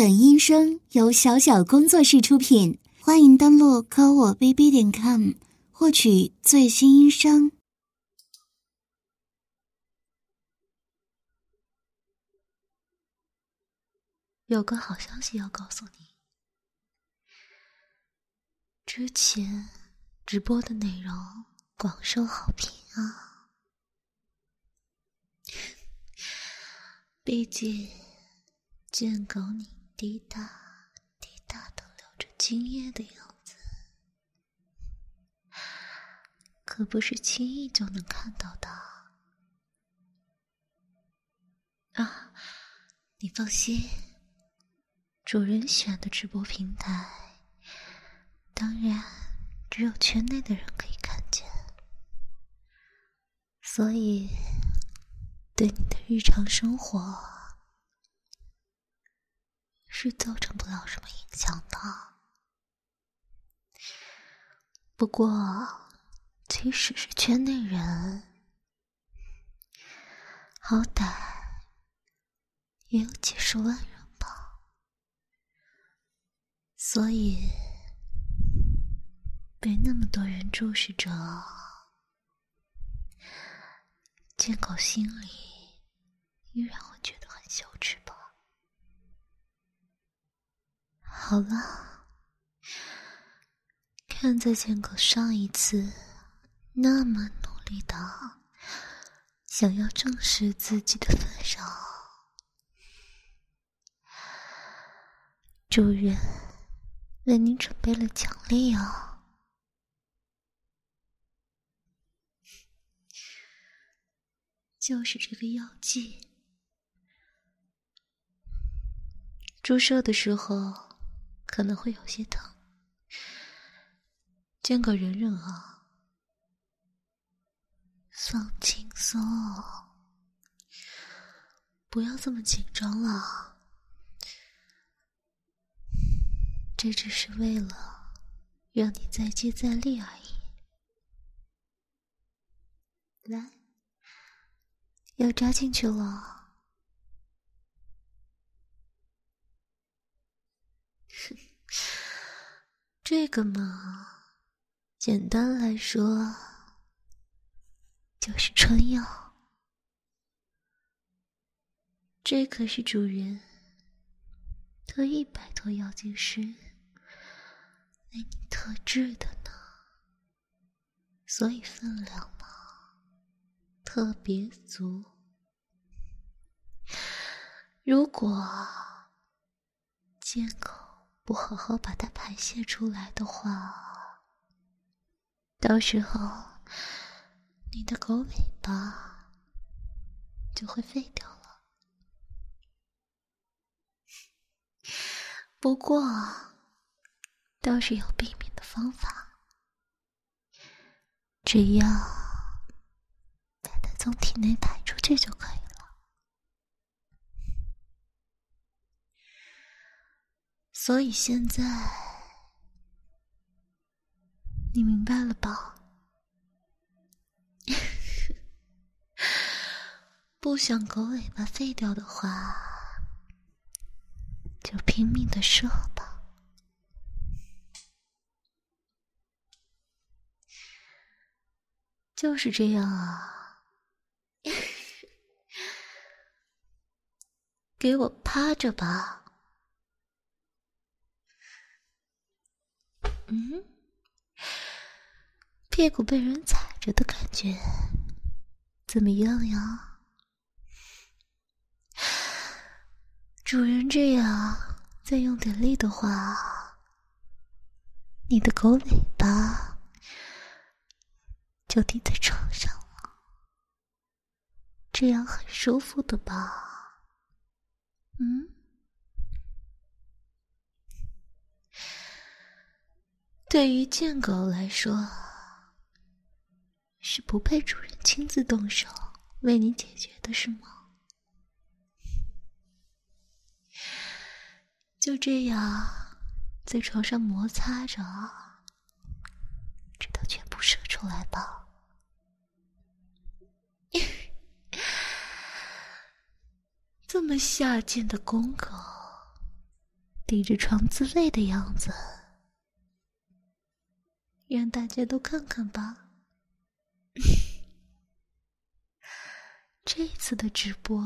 本音声由小小工作室出品，欢迎登录kowobb.com 获取最新音声。有个好消息要告诉你，之前直播的内容广受好评啊，毕竟见狗你滴答滴答的流着精液的样子，可不是轻易就能看到的啊。你放心，主人选的直播平台，当然只有圈内的人可以看见，所以对你的日常生活是造成不了什么影响的。不过即使是圈内人，好歹也有几十万人吧，所以被那么多人注视着，见狗心里依然会觉得很羞耻吧。好了，看在见狗上一次那么努力的想要证实自己的份上，主人为你准备了奖励啊。就是这个药剂，注射的时候可能会有些疼，见狗忍忍啊，放轻松，不要这么紧张了，这只是为了让你再接再厉而已。来，要扎进去了。这个嘛，简单来说就是春药，这可是主人特意拜托药剂师为你特制的呢，所以分量嘛特别足。如果见狗不好好把它排泄出来的话，到时候你的狗尾巴就会废掉了。不过倒是有避免的方法，只要从体内排出去就可以了。所以现在你明白了吧？不想狗尾巴废掉的话，就拼命的射吧。就是这样啊，给我趴着吧。屁股被人踩着的感觉怎么样呀？主人这样再用点力的话，你的狗尾巴就顶在床上了，这样很舒服的吧。对于见狗来说，是不配主人亲自动手为你解决的，是吗？就这样在床上摩擦着，直到全部射出来吧。这么下贱的公狗，抵着床自慰的样子，让大家都看看吧。这次的直播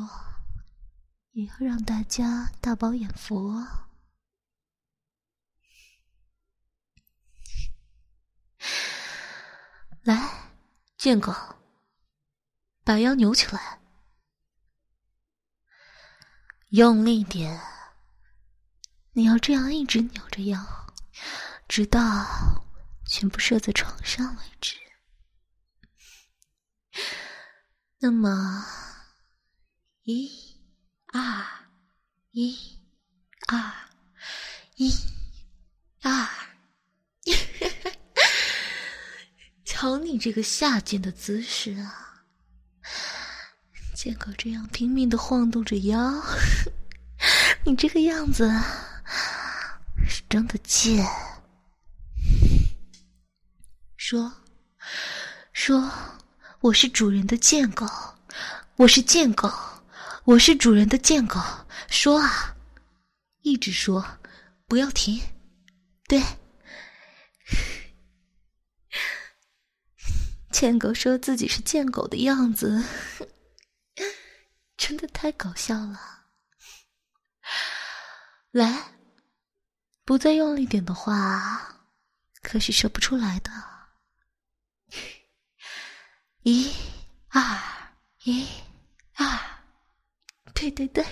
也要让大家大饱眼福哦。来，贱狗，把腰扭起来，用力点。你要这样一直扭着腰，直到全部射在床上为止。那么，一、二、一、二、一、二。瞧你这个下贱的姿势啊！见狗这样拼命的晃动着腰，你这个样子是真的贱。说，我是主人的贱狗，我是贱狗，我是主人的贱狗。说啊，一直说，不要停。对。贱狗说自己是贱狗的样子，真的太搞笑了。来，不再用力点的话，可是射不出来的。一、二、一、二，对对对，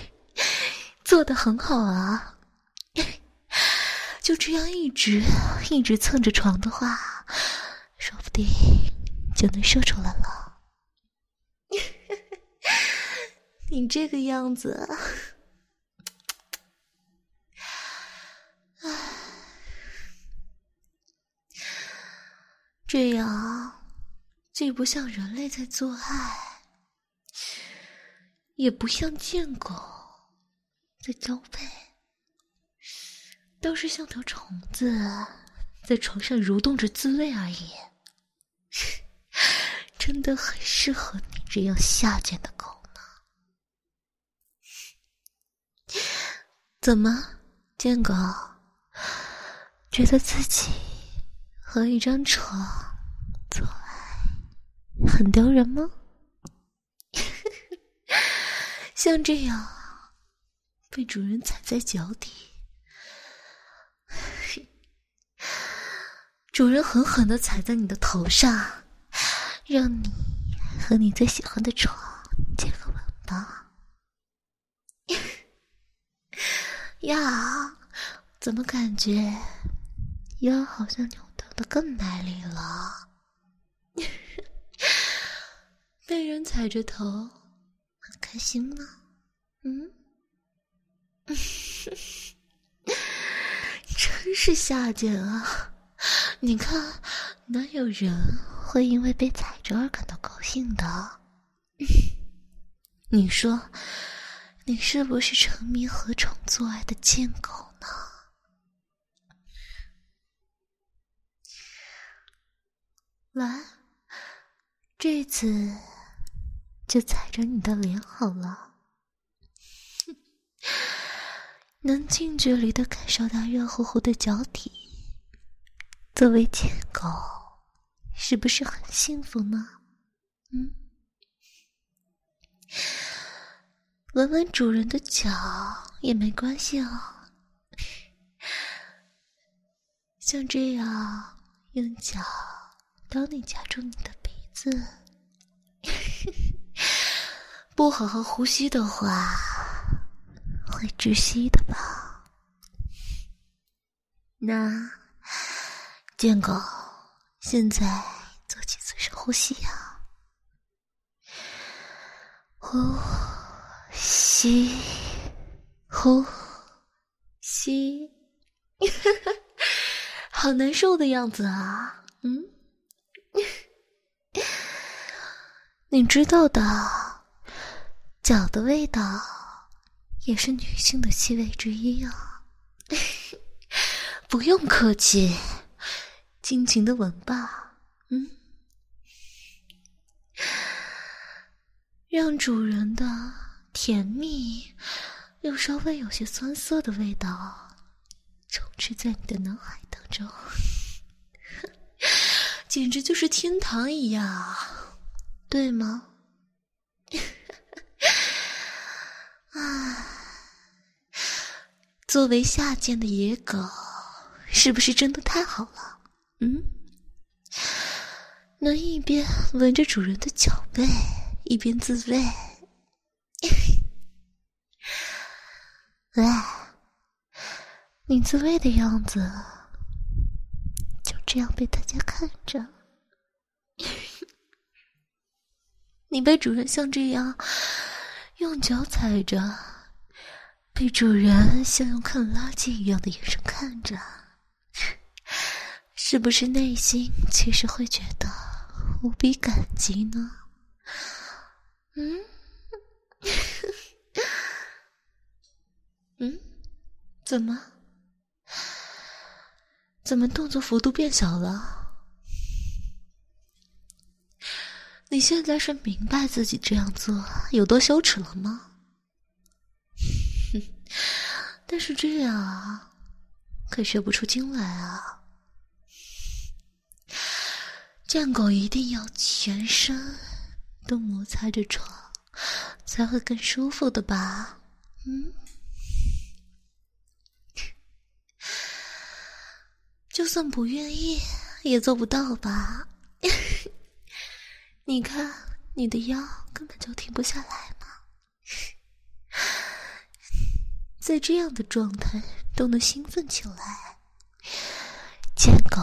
做得很好啊。就这样一直蹭着床的话，说不定就能射出来了。你这个样子，这样既不像人类在做爱，也不像贱狗在交配，都是像条虫子在床上蠕动着自慰而已。真的很适合你这样下贱的狗呢。怎么，贱狗觉得自己和一张床做爱很丢人吗？像这样被主人踩在脚底，主人狠狠地踩在你的头上，让你和你最喜欢的床接个吻吧。呀，怎么感觉腰好像扭动得更卖力了？被人踩着头，很开心吗？真是下贱啊！你看，哪有人会因为被踩着而感到高兴的？你说，你是不是沉迷和宠做爱的贱狗呢？来，这次就踩着你的脸好了，能近距离的感受到热乎乎的脚底。作为贱狗，是不是很幸福呢？闻闻主人的脚也没关系哦。像这样用脚帮你夹住你的鼻子，不好好呼吸的话，会窒息的吧？那。贱狗，现在做几次深呼吸呀？呼吸，呼吸，好难受的样子啊！你知道的，脚的味道也是女性的气味之一啊。不用客气。尽情的闻吧，让主人的甜蜜又稍微有些酸涩的味道置在你的脑海当中，简直就是天堂一样，对吗？啊，作为下贱的野狗，是不是真的太好了？嗯，能一边闻着主人的脚背，一边自慰。喂，你自慰的样子就这样被大家看着，你被主人像这样用脚踩着，被主人像用看垃圾一样的眼神看着，是不是内心其实会觉得无比感激呢？嗯。嗯，怎么动作幅度变小了？你现在是明白自己这样做有多羞耻了吗？但是这样可学不出精来啊。贱狗一定要全身都摩擦着床才会更舒服的吧？嗯，就算不愿意也做不到吧。你看你的腰根本就停不下来嘛，在这样的状态都能兴奋起来，贱狗，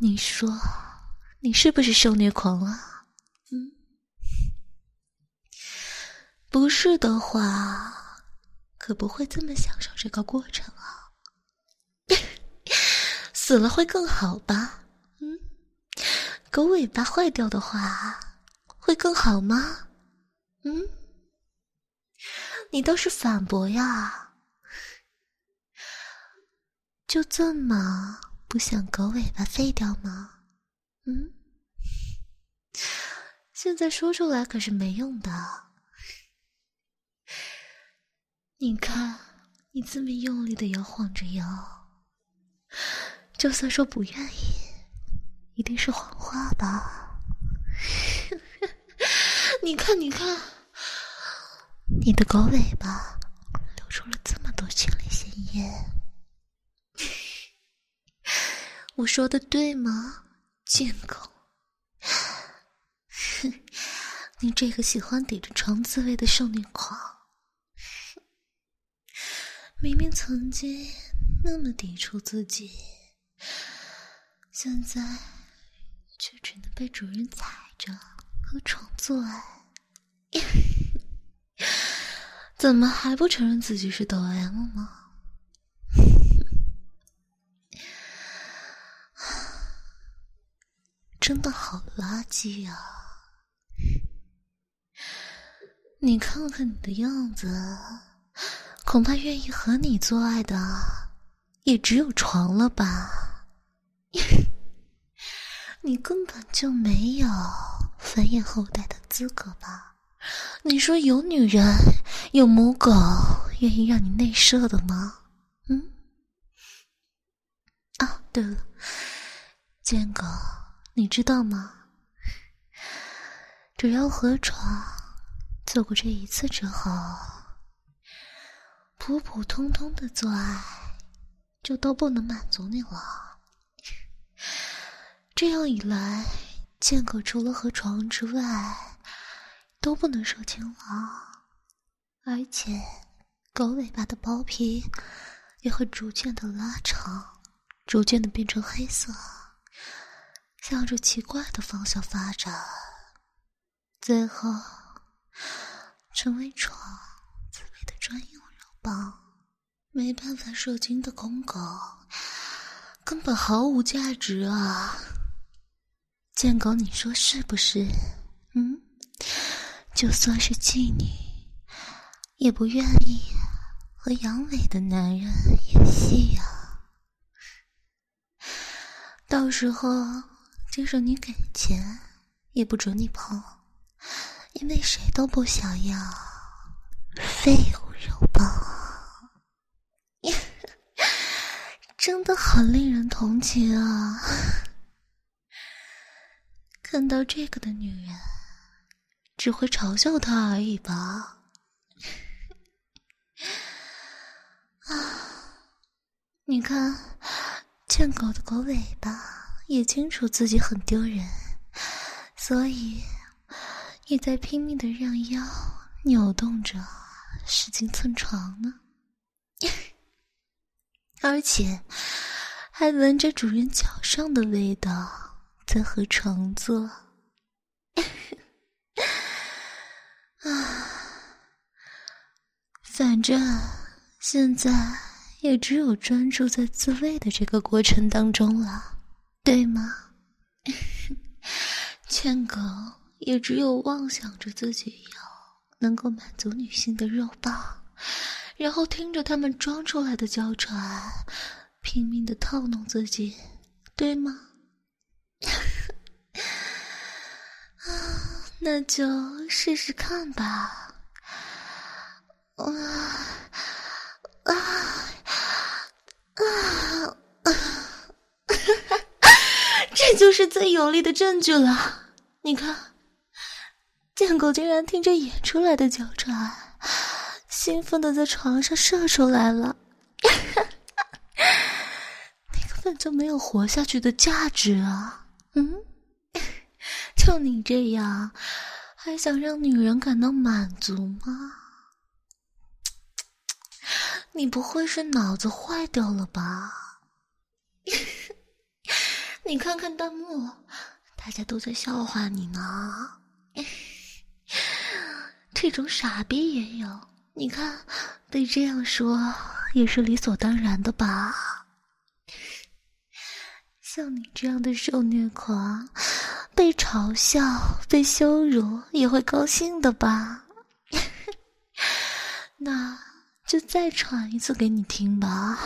你说你是不是受虐狂啊？嗯，不是的话可不会这么享受这个过程啊。死了会更好吧？嗯，狗尾巴坏掉的话会更好吗？嗯，你倒是反驳呀！就这么不想狗尾巴废掉吗？嗯，现在说出来可是没用的。你看，你这么用力的摇晃着腰，就算说不愿意，一定是谎话吧？你看，你的狗尾巴流出了这么多清丽鲜液，我说的对吗，贱狗？你这个喜欢抵着床自慰的受虐狂，明明曾经那么抵触自己，现在却只能被主人踩着和床做爱。怎么还不承认自己是抖 M 吗？真的好垃圾啊！你看看你的样子，恐怕愿意和你做爱的也只有床了吧？你根本就没有繁衍后代的资格吧？你说有女人有母狗愿意让你内射的吗？嗯？啊，对了，贱狗，你知道吗？只要和床做过这一次之后，普普通通的做爱就都不能满足你了。这样一来，贱狗除了和床之外都不能射精了，而且狗尾巴的包皮也会逐渐的拉长，逐渐的变成黑色，向着奇怪的方向发展，最后成为床自慰的专用肉棒。没办法射精的公狗根本毫无价值啊，贱狗，你说是不是？嗯，就算是妓女，也不愿意和阳痿的男人演戏啊。到时候，就算你给钱，也不准你碰，因为谁都不想要废物肉棒。真的好令人同情啊！看到这个的女人，只会嘲笑她而已吧。啊，你看，欠狗的狗尾巴也清楚自己很丢人，所以也在拼命的让腰扭动着，使劲蹭床呢。而且还闻着主人脚上的味道，在和床坐。啊，反正现在也只有专注在自慰的这个过程当中了，对吗？劝狗也只有妄想着自己有能够满足女性的肉棒，然后听着他们装出来的娇喘，拼命的套弄自己，对吗？啊，那就试试看吧。这就是最有力的证据了。你看，贱狗竟然听着演出来的娇喘，兴奋的在床上射出来了。你根本就没有活下去的价值啊！就你这样，还想让女人感到满足吗？你不会是脑子坏掉了吧？你看看弹幕，大家都在笑话你呢。这种傻逼也有。你看，被这样说也是理所当然的吧？像你这样的受虐狂，被嘲笑、被羞辱也会高兴的吧？那就再传一次给你听吧。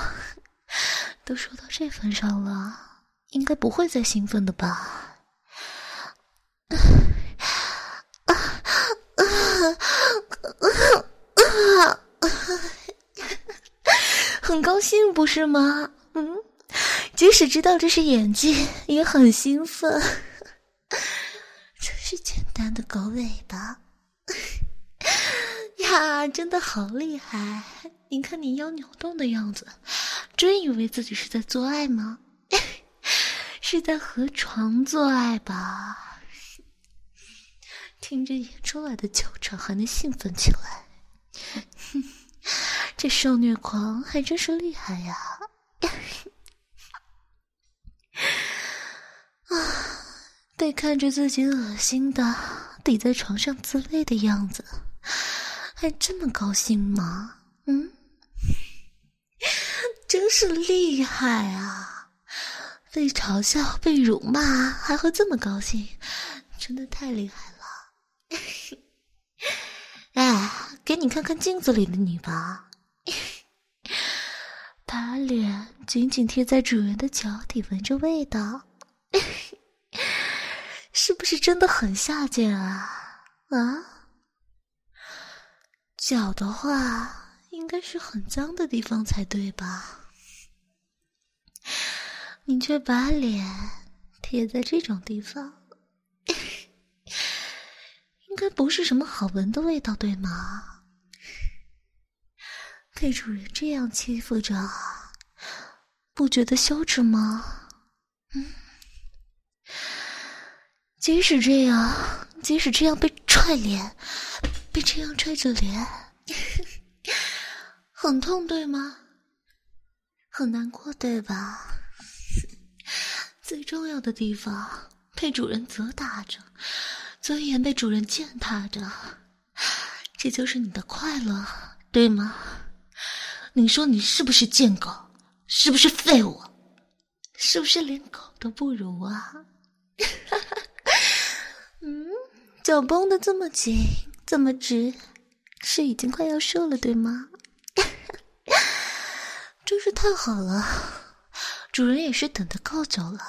都说到这份上了，应该不会再兴奋的吧？很高兴不是吗？即使知道这是演技也很兴奋。真是简单的狗尾巴呀，真的好厉害。你看你腰扭动的样子，真以为自己是在做爱吗？是在和床做爱吧？听着演出来的娇喘还能兴奋起来，这受虐狂还真是厉害呀！啊，被看着自己恶心的抵在床上自慰的样子，还这么高兴吗？真是厉害啊！被嘲笑、被辱骂还会这么高兴，真的太厉害了！哎，给你看看镜子里的你吧。把脸紧紧贴在主人的脚底，闻着味道，是不是真的很下贱啊？脚的话，应该是很脏的地方才对吧？你却把脸贴在这种地方，应该不是什么好闻的味道，对吗？被主人这样欺负着，不觉得羞耻吗？即使这样被踹脸，被这样踹着脸，很痛对吗？很难过对吧？最重要的地方被主人责打着，尊严被主人践踏着，这就是你的快乐，对吗？你说你是不是贱狗？是不是废物？是不是连狗都不如啊？脚绷得这么紧，这么直，是已经快要瘦了，对吗？真是太好了，主人也是等得够久了。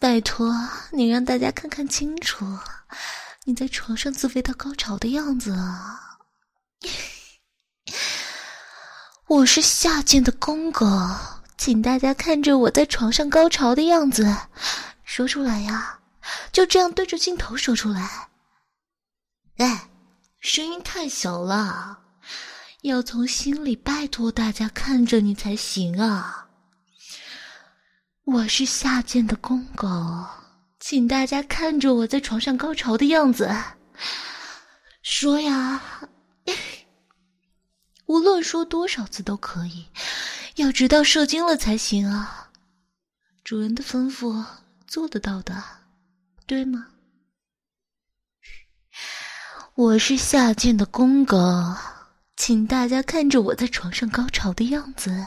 拜托，你让大家看看清楚，你在床上自慰到高潮的样子啊！我是下贱的公狗，请大家看着我在床上高潮的样子，说出来呀，就这样对着镜头说出来。哎，声音太小了，要从心里拜托大家看着你才行啊。我是下贱的公狗，请大家看着我在床上高潮的样子，说呀，无论说多少次都可以，要直到射精了才行啊。主人的吩咐做得到的，对吗？我是下贱的公狗，请大家看着我在床上高潮的样子，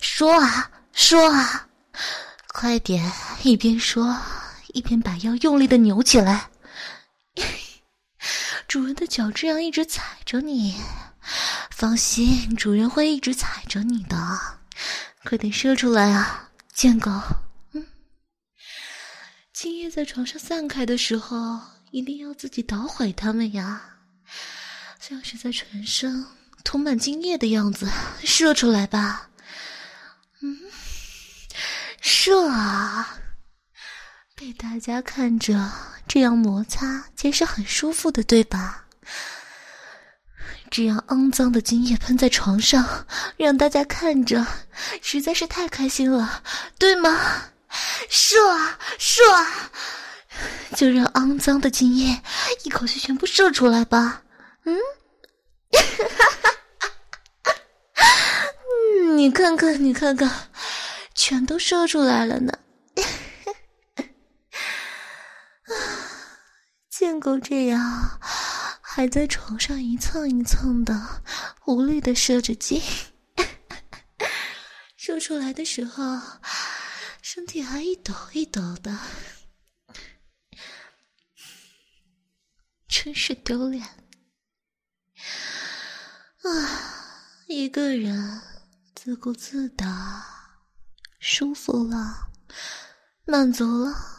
说啊，说啊，快点，一边说一边把腰用力的扭起来。主人的脚这样一直踩着你，放心，主人会一直踩着你的。快点射出来啊，贱狗。青叶在床上散开的时候，一定要自己捣毁它们呀，像是在船上涂满精液的样子，射出来吧。射啊！被大家看着这样摩擦，其实很舒服的，对吧？这样肮脏的精液喷在床上，让大家看着，实在是太开心了，对吗？射啊，射啊！就让肮脏的精液一口气全部射出来吧。你看看，你看看，全都射出来了呢。见过这样还在床上一蹭一蹭的无力的射着精，射出来的时候身体还一抖一抖的，真是丢脸啊！一个人自顾自的舒服了，满足了。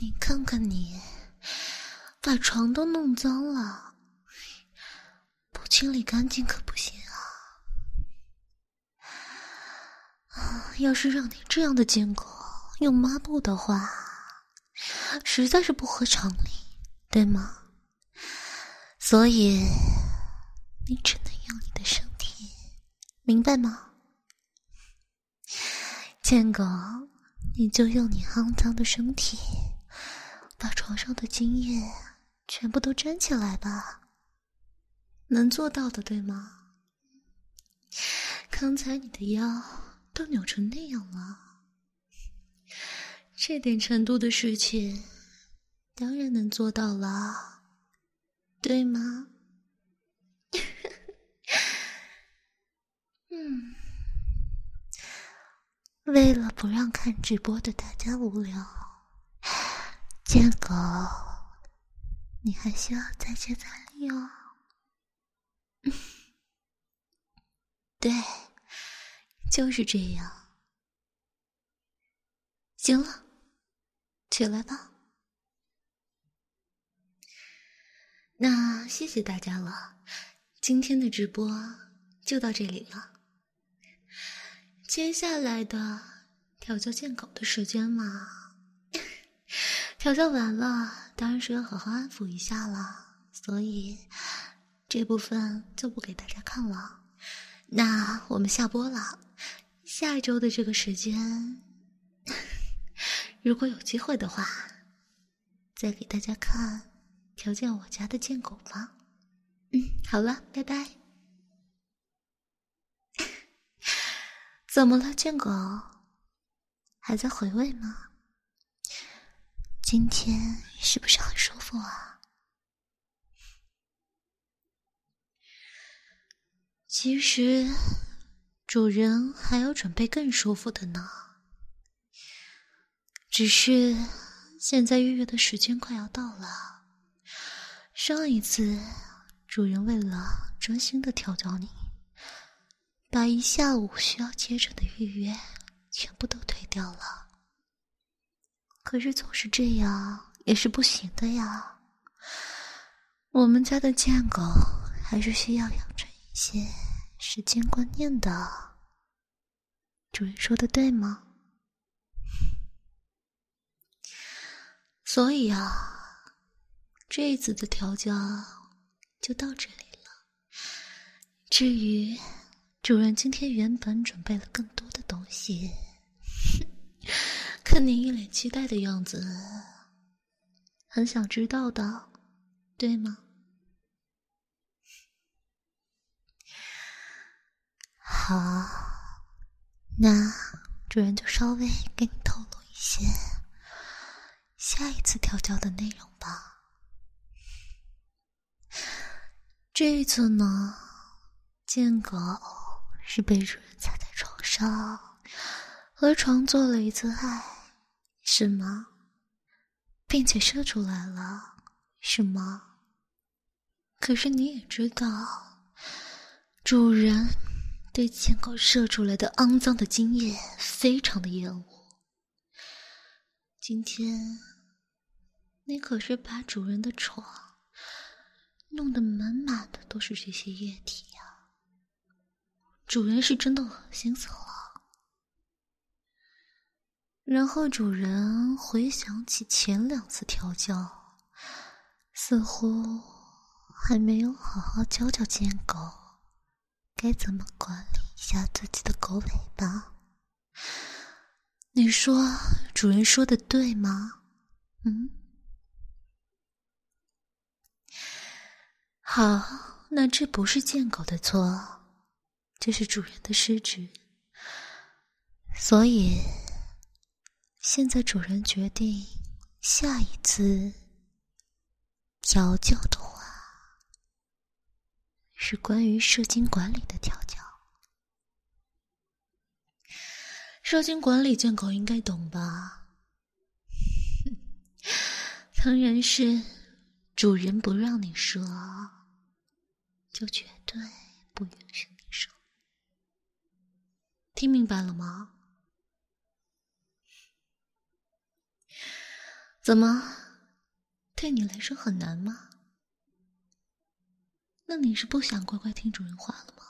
你看看你，把床都弄脏了，不清理干净可不行啊！要是让你这样的贱狗用抹布的话，实在是不合常理，对吗？所以，你只能用你的身体，明白吗？贱狗，你就用你肮脏的身体把床上的精液全部都粘起来吧，能做到的对吗？刚才你的腰都扭成那样了，这点程度的事情当然能做到了，对吗？为了不让看直播的大家无聊，贱狗，你还需要再接再厉哦。对，就是这样。行了，起来吧。那谢谢大家了，今天的直播就到这里了。接下来的调教贱狗的时间嘛，调教完了当然是要好好安抚一下了，所以这部分就不给大家看了。那我们下播了，下一周的这个时间如果有机会的话，再给大家看调教我家的贱狗吧。好了，拜拜。怎么了，贱狗？还在回味吗？今天是不是很舒服啊？其实，主人还要准备更舒服的呢。只是现在月月的时间快要到了。上一次，主人为了专心的调教你，把一下午需要接诊的预约全部都推掉了，可是总是这样也是不行的呀。我们家的贱狗还是需要养成一些时间观念的。主人说的对吗？所以啊，这一次的调教就到这里了。至于主人今天原本准备了更多的东西，看你一脸期待的样子，很想知道的，对吗？好，那主人就稍微给你透露一些下一次调教的内容吧。这一次呢，贱狗是被主人踩在床上，和床做了一次爱，是吗？并且射出来了，是吗？可是你也知道，主人对贱狗射出来的肮脏的精液非常的厌恶。今天你可是把主人的床弄得满满的都是这些液体啊，主人是真的恶心死了。然后主人回想起前两次调教，似乎还没有好好教教贱狗该怎么管理一下自己的狗尾巴。你说主人说的对吗？好，那这不是贱狗的错，这是主人的失职。所以现在主人决定下一次调教的话，是关于射精管理的调教。射精管理见狗应该懂吧？当然是主人不让你射，就绝对不允许你射。听明白了吗？怎么，对你来说很难吗？那你是不想乖乖听主人话了吗？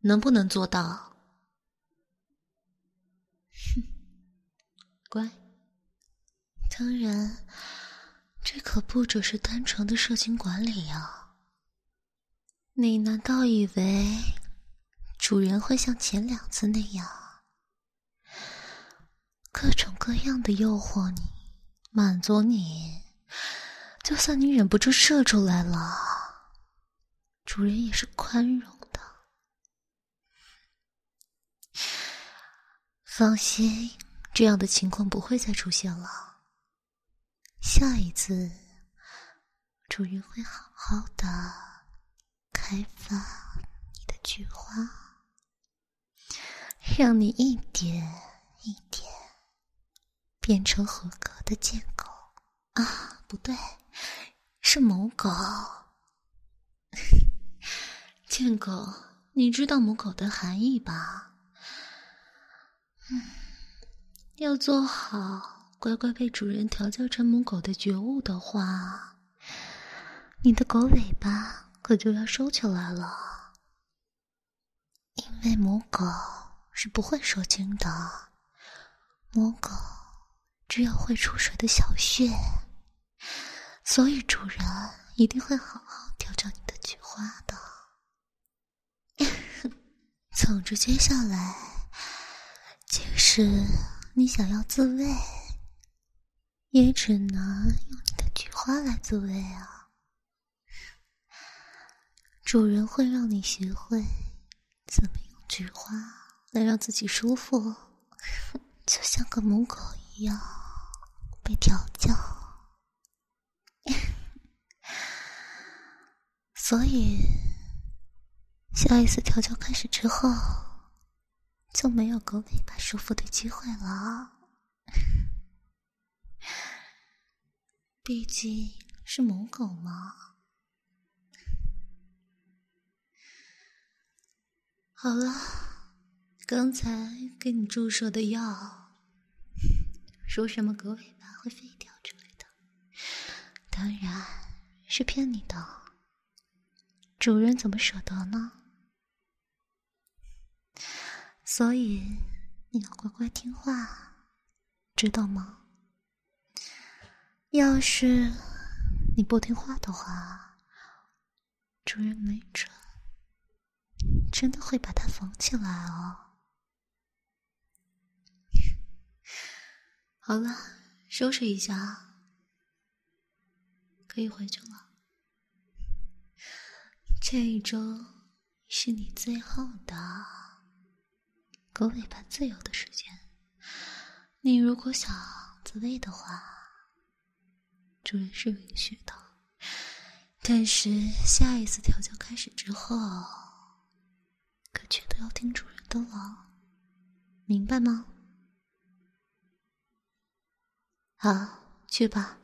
能不能做到？乖。当然，这可不只是单纯的射精管理啊。你难道以为主人会像前两次那样，各种各样的诱惑你，满足你？就算你忍不住射出来了，主人也是宽容的。放心，这样的情况不会再出现了。下一次，主人会好好的开发你的菊花，让你一点一点变成合格的贱狗。啊，不对，是母狗。贱狗，你知道母狗的含义吧？要做好乖乖被主人调教成母狗的觉悟的话，你的狗尾巴可就要收起来了，因为母狗是不会射精的，母狗只有会出水的小穴。所以主人一定会好好调整你的菊花的。总之，接下来即使你想要自慰，也只能用你的菊花来自慰啊。主人会让你学会怎么用菊花来让自己舒服，就像个母狗一样被调教。所以下一次调教开始之后，就没有狗尾巴舒服的机会了。毕竟是母狗嘛。好了，刚才给你注射的药，说什么狗尾巴会飞掉之类的，当然是骗你的。主人怎么舍得呢？所以你要乖乖听话，知道吗？要是你不听话的话，主人没准真的会把它缝起来哦。好了，收拾一下，可以回去了。这一周是你最后的狗尾巴自由的时间，你如果想自慰的话，主人是允许的，但是下一次调教开始之后，可绝对要听主人的了，明白吗？好，去吧。